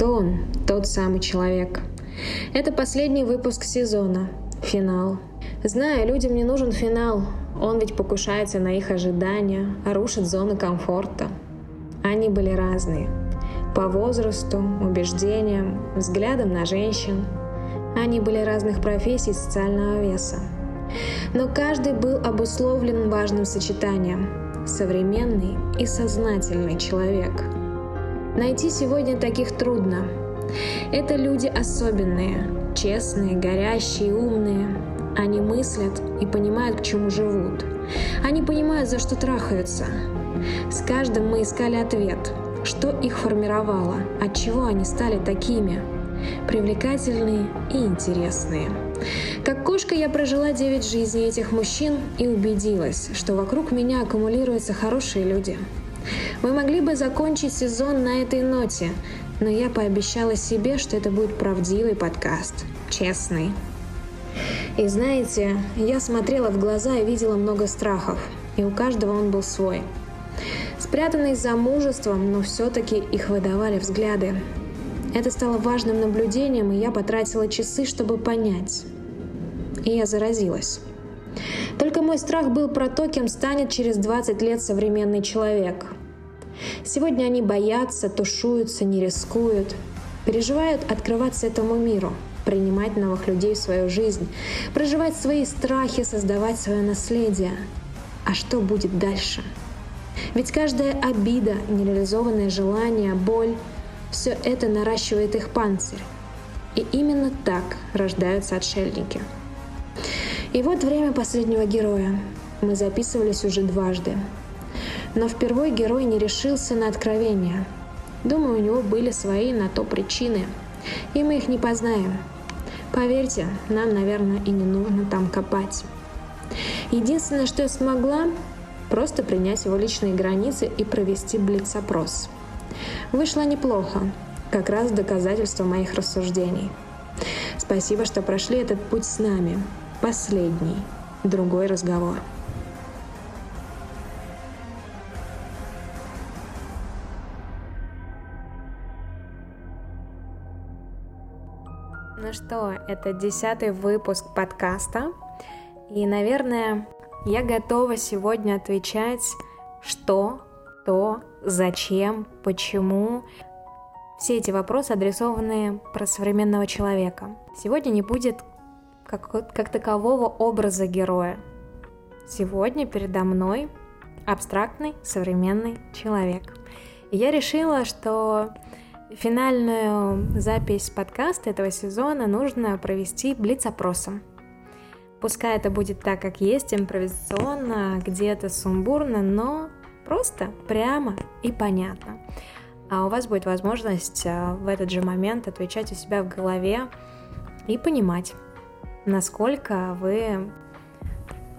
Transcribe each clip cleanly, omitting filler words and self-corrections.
Кто он, тот самый человек? Это последний выпуск сезона. Финал. Знаю, людям не нужен финал. Он ведь покушается на их ожидания, рушит зоны комфорта. Они были разные. По возрасту, убеждениям, взглядам на женщин. Они были разных профессий социального веса. Но каждый был обусловлен важным сочетанием – современный и сознательный человек. Найти сегодня таких трудно. Это люди особенные, честные, горящие, умные. Они мыслят и понимают, к чему живут. Они понимают, за что трахаются. С каждым мы искали ответ, что их формировало, отчего они стали такими. Привлекательные и интересные. Как кошка я прожила 9 жизней этих мужчин и убедилась, что вокруг меня аккумулируются хорошие люди. Мы могли бы закончить сезон на этой ноте, но я пообещала себе, что это будет правдивый подкаст, честный. И знаете, я смотрела в глаза и видела много страхов, и у каждого он был свой. Спрятанный за мужеством, но все-таки их выдавали взгляды. Это стало важным наблюдением, и я потратила часы, чтобы понять. И я заразилась. Только мой страх был про то, кем станет через 20 лет современный человек. Сегодня они боятся, тушуются, не рискуют, переживают открываться этому миру, принимать новых людей в свою жизнь, проживать свои страхи, создавать свое наследие. А что будет дальше? Ведь каждая обида, нереализованное желание, боль – все это наращивает их панцирь. И именно так рождаются отшельники. И вот время последнего героя. Мы записывались уже дважды. Но впервые герой не решился на откровение. Думаю, у него были свои на то причины. И мы их не познаем. Поверьте, нам, наверное, и не нужно там копать. Единственное, что я смогла, просто принять его личные границы и провести блиц-опрос. Вышло неплохо, как раз доказательство моих рассуждений. Спасибо, что прошли этот путь с нами. Последний, другой разговор. Ну что, это 10-й выпуск подкаста. И, наверное, я готова сегодня отвечать, что, кто, зачем, почему. Все эти вопросы адресованы про современного человека. Сегодня не будет как такового образа героя. Сегодня передо мной абстрактный современный человек. И я решила, что финальную запись подкаста этого сезона нужно провести блиц-опросом. Пускай это будет так, как есть, импровизационно, где-то сумбурно, но просто, прямо и понятно. А у вас будет возможность в этот же момент отвечать у себя в голове и понимать, насколько вы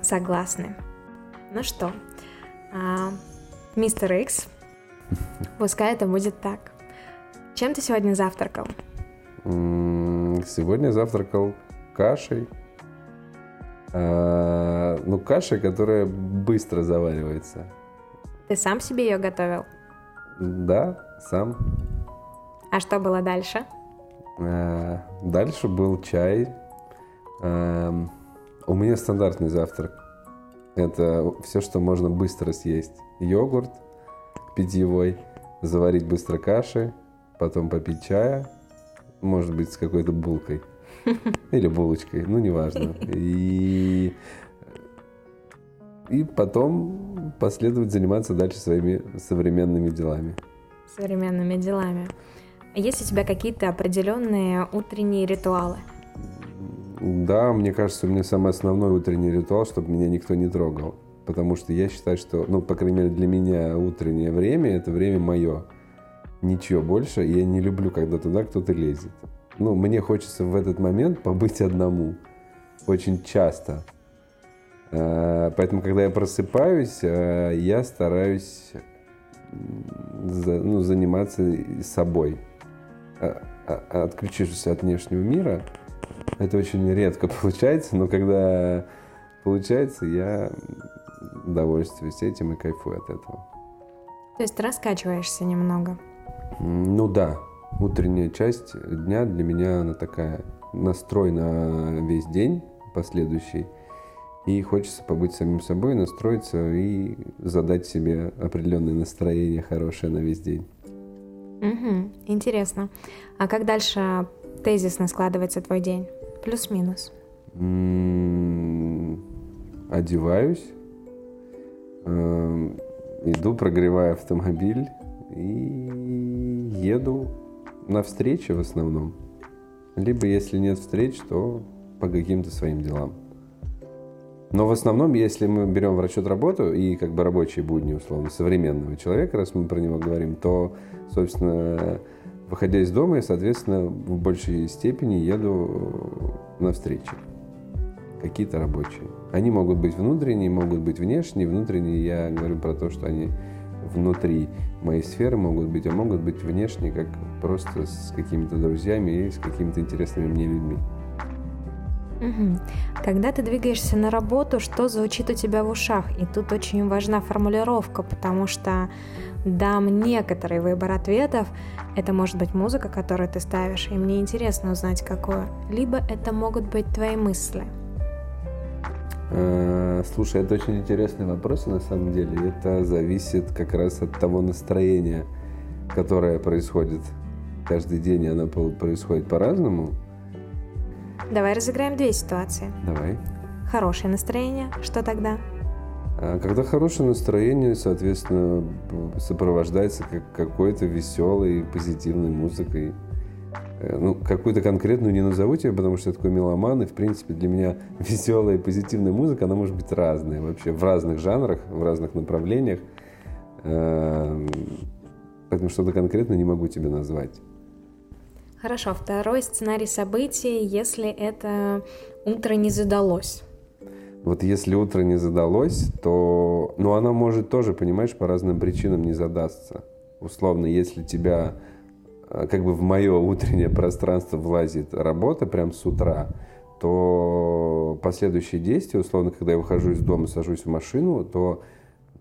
согласны. Ну что, мистер Икс, пускай это будет так. Чем ты сегодня завтракал? Сегодня завтракал кашей. Кашей, которая быстро заваривается. Ты сам себе ее готовил? Да, сам. А что было дальше? Дальше был чай. У меня стандартный завтрак. Это все, что можно быстро съесть. Йогурт питьевой, заварить быстро каши, потом попить чая, может быть, с какой-то булкой. Или булочкой, неважно. И потом последовать заниматься дальше своими современными делами. Современными делами. Есть у тебя какие-то определенные утренние ритуалы? Да, мне кажется, у меня самый основной утренний ритуал, чтобы меня никто не трогал. Потому что я считаю, что, по крайней мере, для меня утреннее время – это время мое. Ничего больше. Я не люблю, когда туда кто-то лезет. Мне хочется в этот момент побыть одному. Очень часто. Поэтому, когда я просыпаюсь, я стараюсь заниматься собой, отключившись от внешнего мира. Это очень редко получается, но когда получается, я довольствуюсь этим и кайфую от этого. То есть ты раскачиваешься немного? Да, утренняя часть дня для меня она такая, настрой на весь день последующий, и хочется побыть самим собой, настроиться и задать себе определенное настроение хорошее на весь день. Угу, интересно. А как дальше тезисно складывается твой день? Плюс-минус. Одеваюсь, иду, прогреваю автомобиль и еду на встречи в основном. Либо, если нет встреч, то по каким-то своим делам. Но в основном, если мы берем в расчет работу и как бы рабочие будни, условно, современного человека, раз мы про него говорим, то, собственно, выходя из дома, я, соответственно, в большей степени еду на встречи. Какие-то рабочие. Они могут быть внутренние, могут быть внешние. Внутренние, я говорю про то, что они внутри моей сферы могут быть, а могут быть внешние, как просто с какими-то друзьями или с какими-то интересными мне людьми. Когда ты двигаешься на работу, что звучит у тебя в ушах? И тут очень важна формулировка, потому что дам некоторый выбор ответов. Это может быть музыка, которую ты ставишь, и мне интересно узнать, какую. Либо это могут быть твои мысли. Слушай, это очень интересный вопрос, на самом деле. Это зависит как раз от того настроения, которое происходит каждый день, и оно происходит по-разному. Давай разыграем две ситуации. Давай. Хорошее настроение, что тогда? Когда хорошее настроение, соответственно, сопровождается какой-то веселой, позитивной музыкой. Ну, какую-то конкретную не назову тебе, потому что я такой меломан, и, в принципе, для меня веселая и позитивная музыка, она может быть разная вообще, в разных жанрах, в разных направлениях. Поэтому что-то конкретное не могу тебе назвать. Хорошо, второй сценарий событий, если это утро не задалось. Вот если утро не задалось, то... Ну, оно может тоже, понимаешь, по разным причинам не задастся. Условно, если тебя... как бы в мое утреннее пространство влазит работа прям с утра, то последующие действия, условно, когда я выхожу из дома, сажусь в машину, то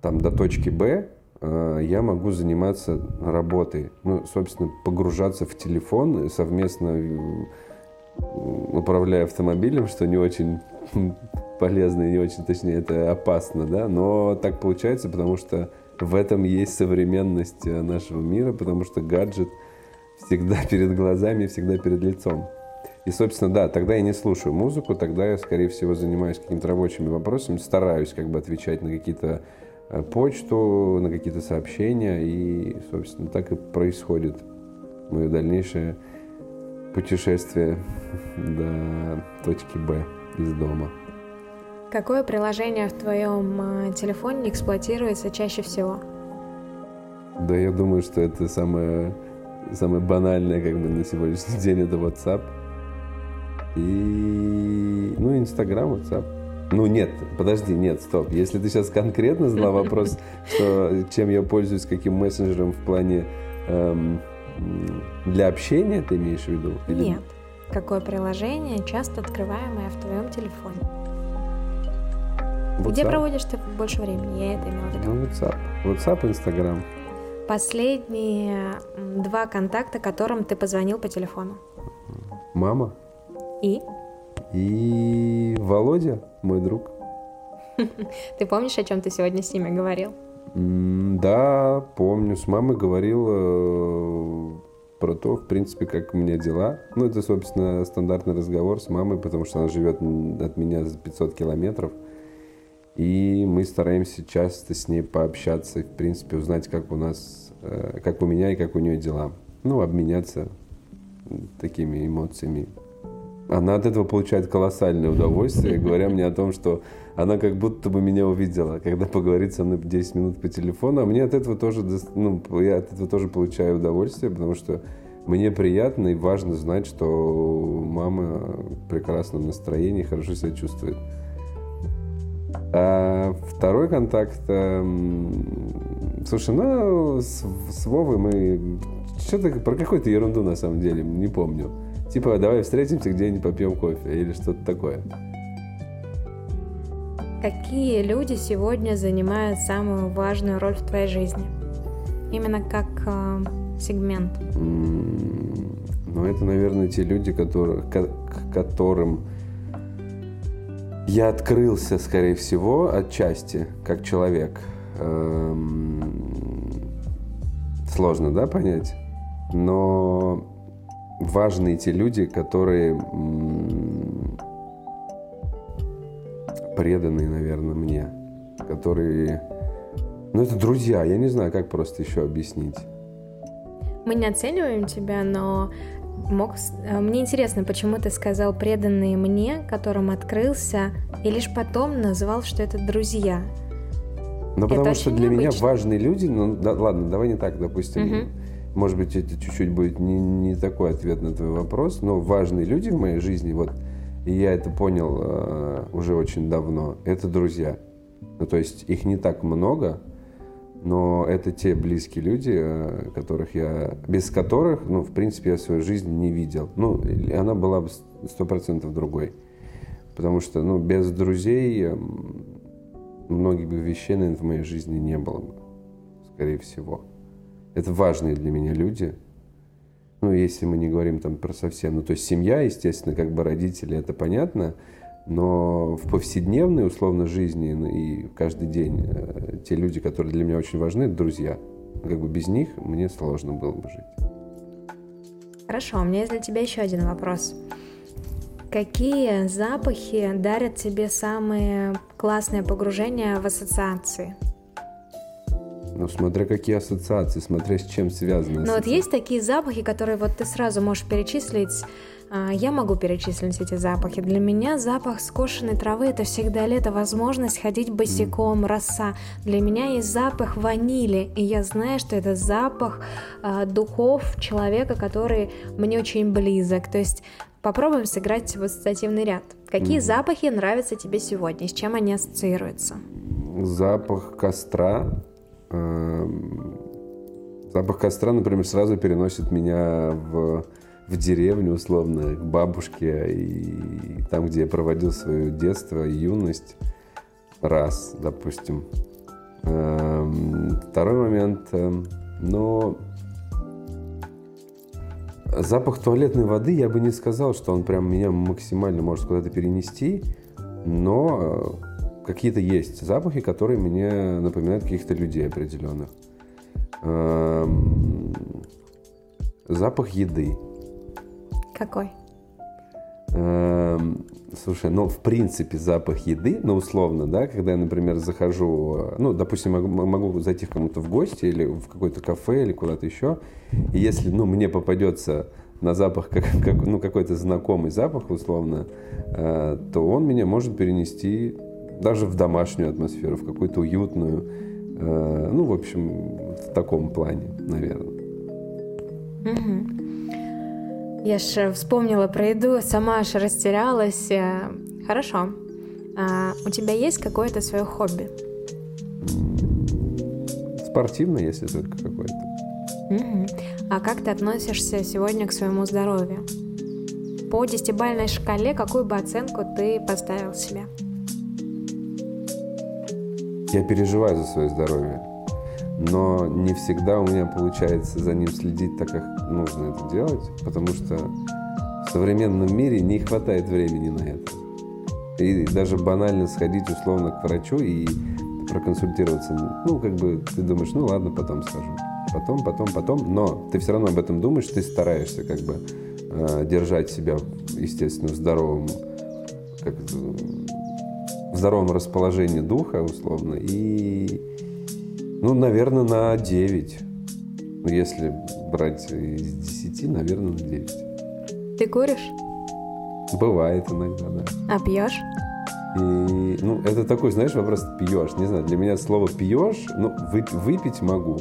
там до точки «Б» я могу заниматься работой. Ну, собственно, погружаться в телефон, совместно управляя автомобилем, что не очень полезно и не очень, точнее, это опасно, да, но так получается, потому что в этом есть современность нашего мира, потому что гаджет всегда перед глазами, всегда перед лицом. И, собственно, да, тогда я не слушаю музыку, тогда я, скорее всего, занимаюсь какими-то рабочими вопросами, стараюсь как бы отвечать на какие-то почту, на какие-то сообщения, и, собственно, так и происходит мое дальнейшее путешествие до точки «Б» из дома. Какое приложение в твоем телефоне эксплуатируется чаще всего? Да, я думаю, что это самое банальное, как бы, на сегодняшний день, это WhatsApp. И... Ну, Instagram, WhatsApp. Ну, нет, подожди, нет, стоп. Если ты сейчас конкретно задал вопрос, что, чем я пользуюсь, каким мессенджером в плане для общения, ты имеешь в виду? Или... Нет. Какое приложение, часто открываемое в твоем телефоне? WhatsApp. Где проводишь ты больше времени? Я это имела в виду. Ну, WhatsApp, Instagram. Последние 2 контакта, которым ты позвонил по телефону. Мама. И Володя, мой друг. Ты помнишь, о чем ты сегодня с ними говорил? Да, помню. С мамой говорил про то, в принципе, как у меня дела. Ну, это, собственно, стандартный разговор с мамой, потому что она живет от меня за 500 километров. И мы стараемся часто с ней пообщаться и, в принципе, узнать, как у меня и как у нее дела. Ну, обменяться такими эмоциями. Она от этого получает колоссальное удовольствие, говоря мне о том, что она как будто бы меня увидела, когда поговорит со мной 10 минут по телефону. А мне от этого тоже, я от этого тоже получаю удовольствие, потому что мне приятно и важно знать, что мама в прекрасном настроении, хорошо себя чувствует. А второй контакт... Слушай, ну, с Вовой мы... Что-то про какую-то ерунду, на самом деле, не помню. Типа, давай встретимся где-нибудь, попьем кофе или что-то такое. Какие люди сегодня занимают самую важную роль в твоей жизни? Именно как сегмент? Ну, это, наверное, те люди, к которым я открылся, скорее всего, отчасти, как человек. Сложно, да, понять? Но важны те люди, которые преданные, наверное, мне. Которые... Ну, это друзья. Я не знаю, как просто еще объяснить. Мы не оцениваем тебя, но... Мне интересно, почему ты сказал преданные мне, которым открылся, и лишь потом назвал, что это друзья. Ну, потому что для меня важные люди... Ну, да, ладно, давай не так, допустим. Угу. Может быть, это чуть-чуть будет не такой ответ на твой вопрос, но важные люди в моей жизни, вот, и я это понял уже очень давно, это друзья. Ну, то есть их не так много, но это те близкие люди, которых я, без которых, ну, в принципе, я свою жизнь не видел. Ну, она была бы 100% другой. Потому что, ну, без друзей многих бы вещей, наверное, в моей жизни не было бы, скорее всего. Это важные для меня люди. Ну, если мы не говорим там про совсем... Ну, то есть семья, естественно, как бы родители, это понятно. Но в повседневной, условно, жизни и каждый день те люди, которые для меня очень важны, это друзья. Как бы без них мне сложно было бы жить. Хорошо, у меня есть для тебя еще один вопрос. Какие запахи дарят тебе самые классные погружения в ассоциации? Ну, смотря какие ассоциации, смотря с чем связаны. Ну, вот есть такие запахи, которые вот ты сразу можешь перечислить. Я могу перечислить эти запахи. Для меня запах скошенной травы – это всегда лето, возможность ходить босиком, роса. Для меня есть запах ванили, и я знаю, что это запах духов человека, который мне очень близок. То есть попробуем сыграть в ассоциативный ряд. Какие запахи нравятся тебе сегодня, с чем они ассоциируются? Запах костра. Запах костра, например, сразу переносит меня в деревню, условно, к бабушке, и там, где я проводил свое детство, юность, раз, допустим. Второй момент, но запах туалетной воды, я бы не сказал, что он прям меня максимально может куда-то перенести, но... Какие-то есть запахи, которые мне напоминают каких-то людей определенных. Запах еды. Какой? Слушай, ну, в принципе, запах еды, ну, условно, да, когда я, например, захожу, ну, допустим, могу зайти к кому-то в гости или в какое-то кафе или куда-то еще, и если, ну, мне попадется... на запах, ну, какой-то знакомый запах, условно, то он меня может перенести даже в домашнюю атмосферу, в какую-то уютную, ну, в общем, в таком плане, наверное. Угу. Я же вспомнила про еду, сама аж растерялась. Хорошо. У тебя есть какое-то свое хобби? Спортивное, если только какое-то. А как ты относишься сегодня к своему здоровью? По 10-бальной шкале какую бы оценку ты поставил себе? Я переживаю за свое здоровье, но не всегда у меня получается за ним следить так, как нужно это делать, потому что в современном мире не хватает времени на это. И даже банально сходить условно к врачу и проконсультироваться. Ну, как бы ты думаешь, ну ладно, потом схожу. Потом, но ты все равно об этом думаешь, ты стараешься как бы держать себя, естественно, в здоровом расположении духа, условно, и, ну, наверное, на 9. Ну, если брать из 10, наверное, на 9. Ты куришь? Бывает иногда, да. А пьешь? И, ну, это такой, знаешь, вопрос пьешь, не знаю, для меня слово пьешь, ну, выпить могу.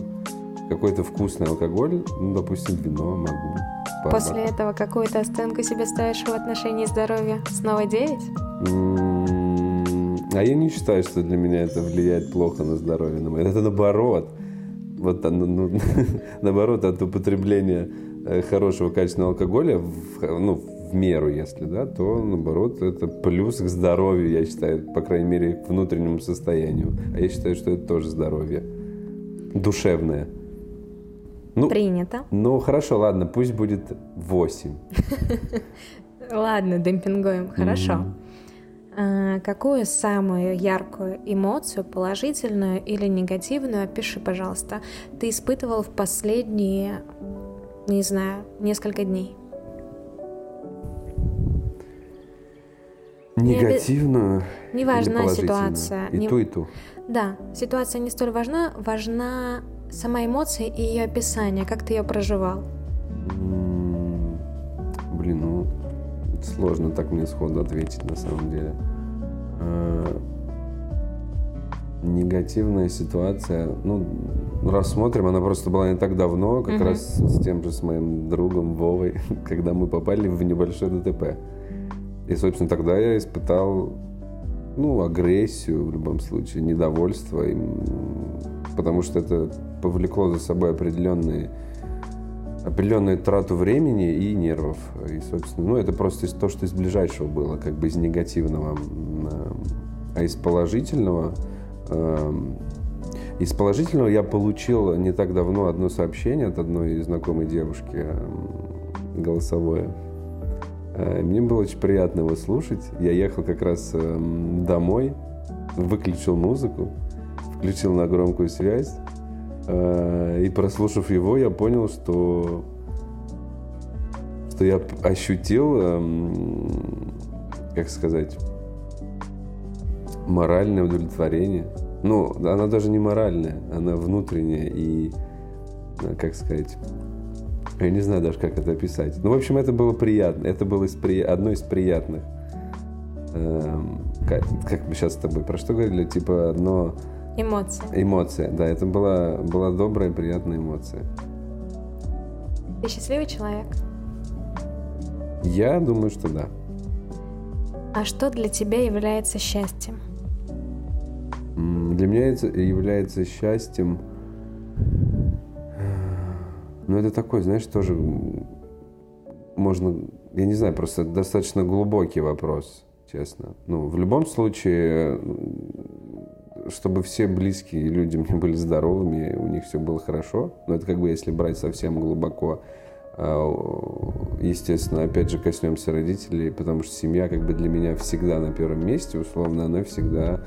Какой-то вкусный алкоголь, ну, допустим, вино могу. После этого какую-то оценку себе ставишь в отношении здоровья? Снова 9? А я не считаю, что для меня это влияет плохо на здоровье. Это наоборот. Вот, ну, наоборот, от употребления хорошего качественного алкоголя, в меру, если, да, то, наоборот, это плюс к здоровью, я считаю, по крайней мере, к внутреннему состоянию. А я считаю, что это тоже здоровье. Душевное. Ну, принято. Ну, хорошо, ладно, пусть будет 8. Ладно, демпингуем, хорошо. Какую самую яркую эмоцию, положительную или негативную, опиши, пожалуйста, ты испытывал в последние, не знаю, несколько дней? Негативную? Не важна ситуация. И ту, и ту. Да, ситуация не столь важна, важна сама эмоция и ее описание, как ты ее проживал. Блин, ну сложно так мне сходу ответить на самом деле. Негативная ситуация, ну, рассмотрим, она просто была не так давно, как раз с тем же, с моим другом Вовой, когда мы попали в небольшое ДТП. И, собственно, тогда я испытал, ну, агрессию в любом случае, недовольство, потому что это повлекло за собой определенную трату времени и нервов. И, собственно, ну, это просто то, что из ближайшего было, как бы из негативного. А из положительного... Из положительного я получил не так давно одно сообщение от одной знакомой девушки, голосовое. Мне было очень приятно его слушать. Я ехал как раз домой, выключил музыку, включил на громкую связь. И, прослушав его, я понял, что я ощутил, как сказать, моральное удовлетворение. Ну, она даже не моральная, она внутренняя и, как сказать... Я не знаю даже, как это описать. Ну, в общем, это было приятно. Это было одно из приятных. Как мы сейчас с тобой про что говорили? Типа одно... Эмоция, да. Это была добрая, приятная эмоция. Ты счастливый человек? Я думаю, что да. А что для тебя является счастьем? Для меня является счастьем... Ну, это такой, знаешь, тоже можно... Я не знаю, просто достаточно глубокий вопрос, честно. Ну, в любом случае, чтобы все близкие люди мне были здоровыми, у них все было хорошо. Но это как бы если брать совсем глубоко. Естественно, опять же, коснемся родителей, потому что семья как бы для меня всегда на первом месте, условно, она всегда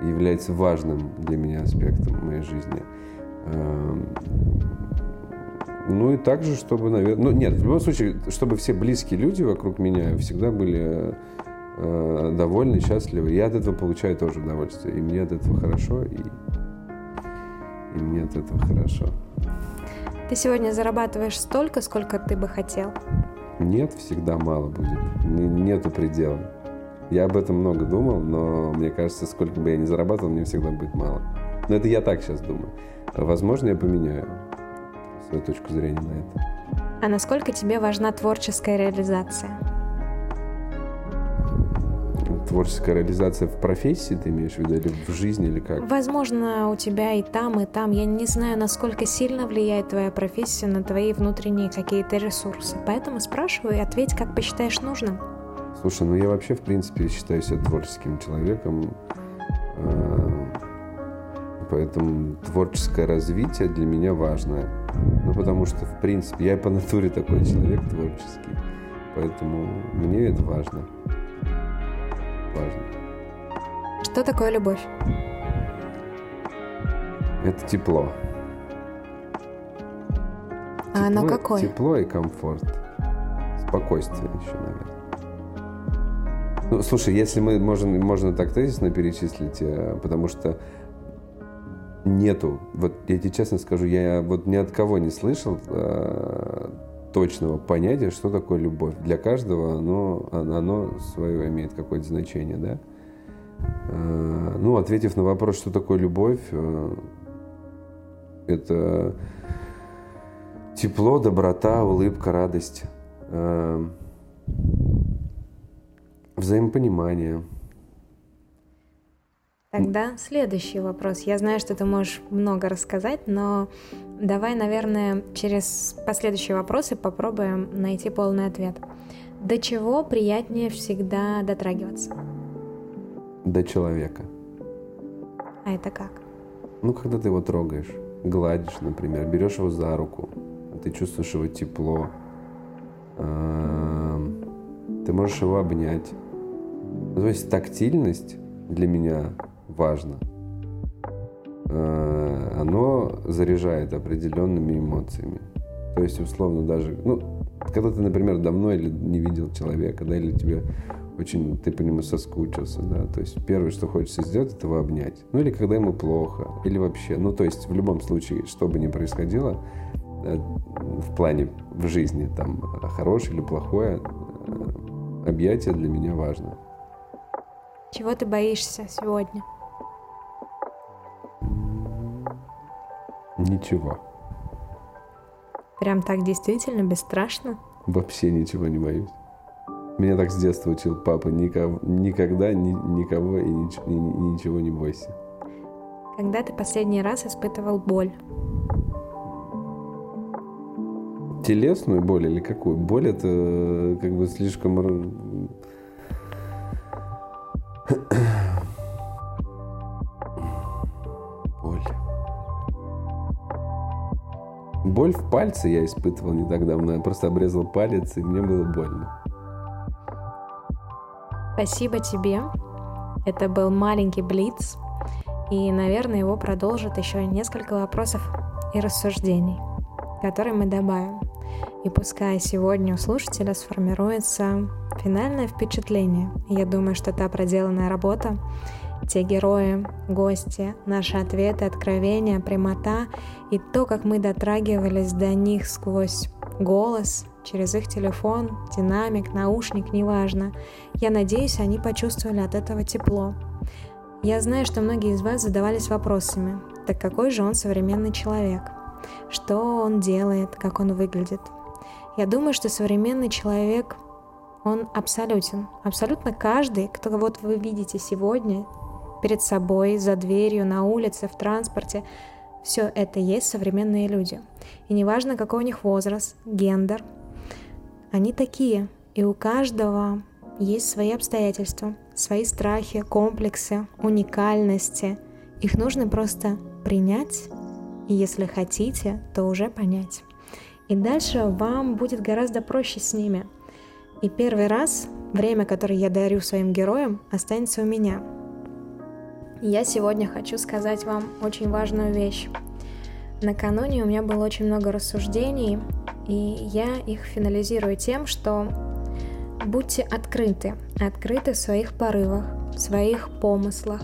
является важным для меня аспектом моей жизни. Ну и также, чтобы, наверное... Ну нет, в любом случае, чтобы все близкие люди вокруг меня всегда были довольны, счастливы. Я от этого получаю тоже удовольствие. И мне от этого хорошо, и мне от этого хорошо. Ты сегодня зарабатываешь столько, сколько ты бы хотел? Нет, всегда мало будет. Нету предела. Я об этом много думал, но мне кажется, сколько бы я ни зарабатывал, мне всегда будет мало. Но это я так сейчас думаю. Возможно, я поменяю свою точку зрения на это. А насколько тебе важна творческая реализация? Творческая реализация в профессии, ты имеешь в виду, или в жизни, или как? Возможно, у тебя и там, и там. Я не знаю, насколько сильно влияет твоя профессия на твои внутренние какие-то ресурсы. Поэтому спрашиваю и ответь, как посчитаешь нужным. Слушай, ну я вообще, в принципе, считаю себя творческим человеком. Поэтому творческое развитие для меня важно. Ну, потому что, в принципе, я и по натуре такой человек творческий. Поэтому мне это важно. Важно. Что такое любовь? Это тепло. А оно какое? Тепло и комфорт. Спокойствие еще, наверное. Ну, слушай, если мы можно так тезисно перечислить, потому что нету. Вот я тебе честно скажу, я вот ни от кого не слышал точного понятия, что такое любовь. Для каждого оно свое имеет какое-то значение, да? Ну, ответив на вопрос, что такое любовь, это тепло, доброта, улыбка, радость, взаимопонимание. Тогда следующий вопрос. Я знаю, что ты можешь много рассказать, но давай, наверное, через последующие вопросы попробуем найти полный ответ. До чего приятнее всегда дотрагиваться? До человека. А это как? Ну, когда ты его трогаешь. гладишь, например, берешь его за руку, ты чувствуешь его тепло, ты можешь его обнять. То есть тактильность для меня важна. Оно заряжает определенными эмоциями. То есть, условно, даже, когда ты, например, давно или не видел человека, да, или тебе очень, ты по нему соскучился, да, то есть первое, что хочется сделать, это его обнять. Или когда ему плохо, или вообще, то есть в любом случае, что бы ни происходило, в плане в жизни, там, хорошее или плохое, объятие для меня важно. Чего ты боишься сегодня? Ничего. Прям так действительно бесстрашно? Вообще ничего не боюсь. Меня так с детства учил папа. Никогда никого и ничего не бойся. Когда ты последний раз испытывал боль? Телесную боль или какую? Боль — это как бы слишком... Боль в пальце я испытывал не так давно. Я просто обрезал палец, и мне было больно. Спасибо тебе. Это был маленький блиц. И, наверное, его продолжит еще несколько вопросов и рассуждений, которые мы добавим. И пускай сегодня у слушателя сформируется финальное впечатление. Я думаю, что та проделанная работа, те герои, гости, наши ответы, откровения, прямота и то, как мы дотрагивались до них сквозь голос, через их телефон, динамик, наушник, неважно. Я надеюсь, они почувствовали от этого тепло. Я знаю, что многие из вас задавались вопросами: так какой же он современный человек? Что он делает? Как он выглядит? Я думаю, что современный человек, он абсолютен. Абсолютно каждый, кто вот вы видите сегодня, перед собой, за дверью, на улице, в транспорте. Все это есть современные люди. И неважно, какой у них возраст, гендер, они такие. И у каждого есть свои обстоятельства, свои страхи, комплексы, уникальности. Их нужно просто принять, и если хотите, то уже понять. И дальше вам будет гораздо проще с ними. И первый раз время, которое я дарю своим героям, останется у меня. Я сегодня хочу сказать вам очень важную вещь. Накануне у меня было очень много рассуждений, и я их финализирую тем, что будьте открыты. Открыты в своих порывах, в своих помыслах,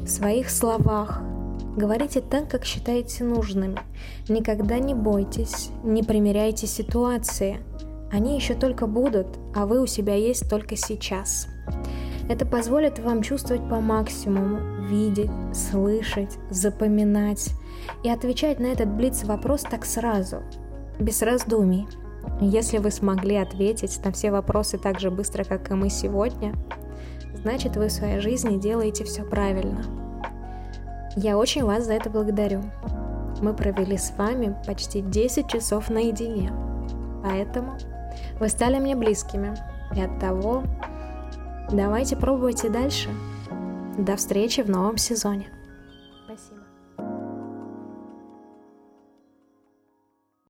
в своих словах. Говорите так, как считаете нужным. Никогда не бойтесь, не примеряйте ситуации. Они еще только будут, а вы у себя есть только сейчас. Это позволит вам чувствовать по максимуму, видеть, слышать, запоминать и отвечать на этот блиц-вопрос так сразу, без раздумий. Если вы смогли ответить на все вопросы так же быстро, как и мы сегодня, значит, вы в своей жизни делаете все правильно. Я очень вас за это благодарю. Мы провели с вами почти 10 часов наедине, поэтому вы стали мне близкими, и оттого... Давайте пробуйте дальше. До встречи в новом сезоне.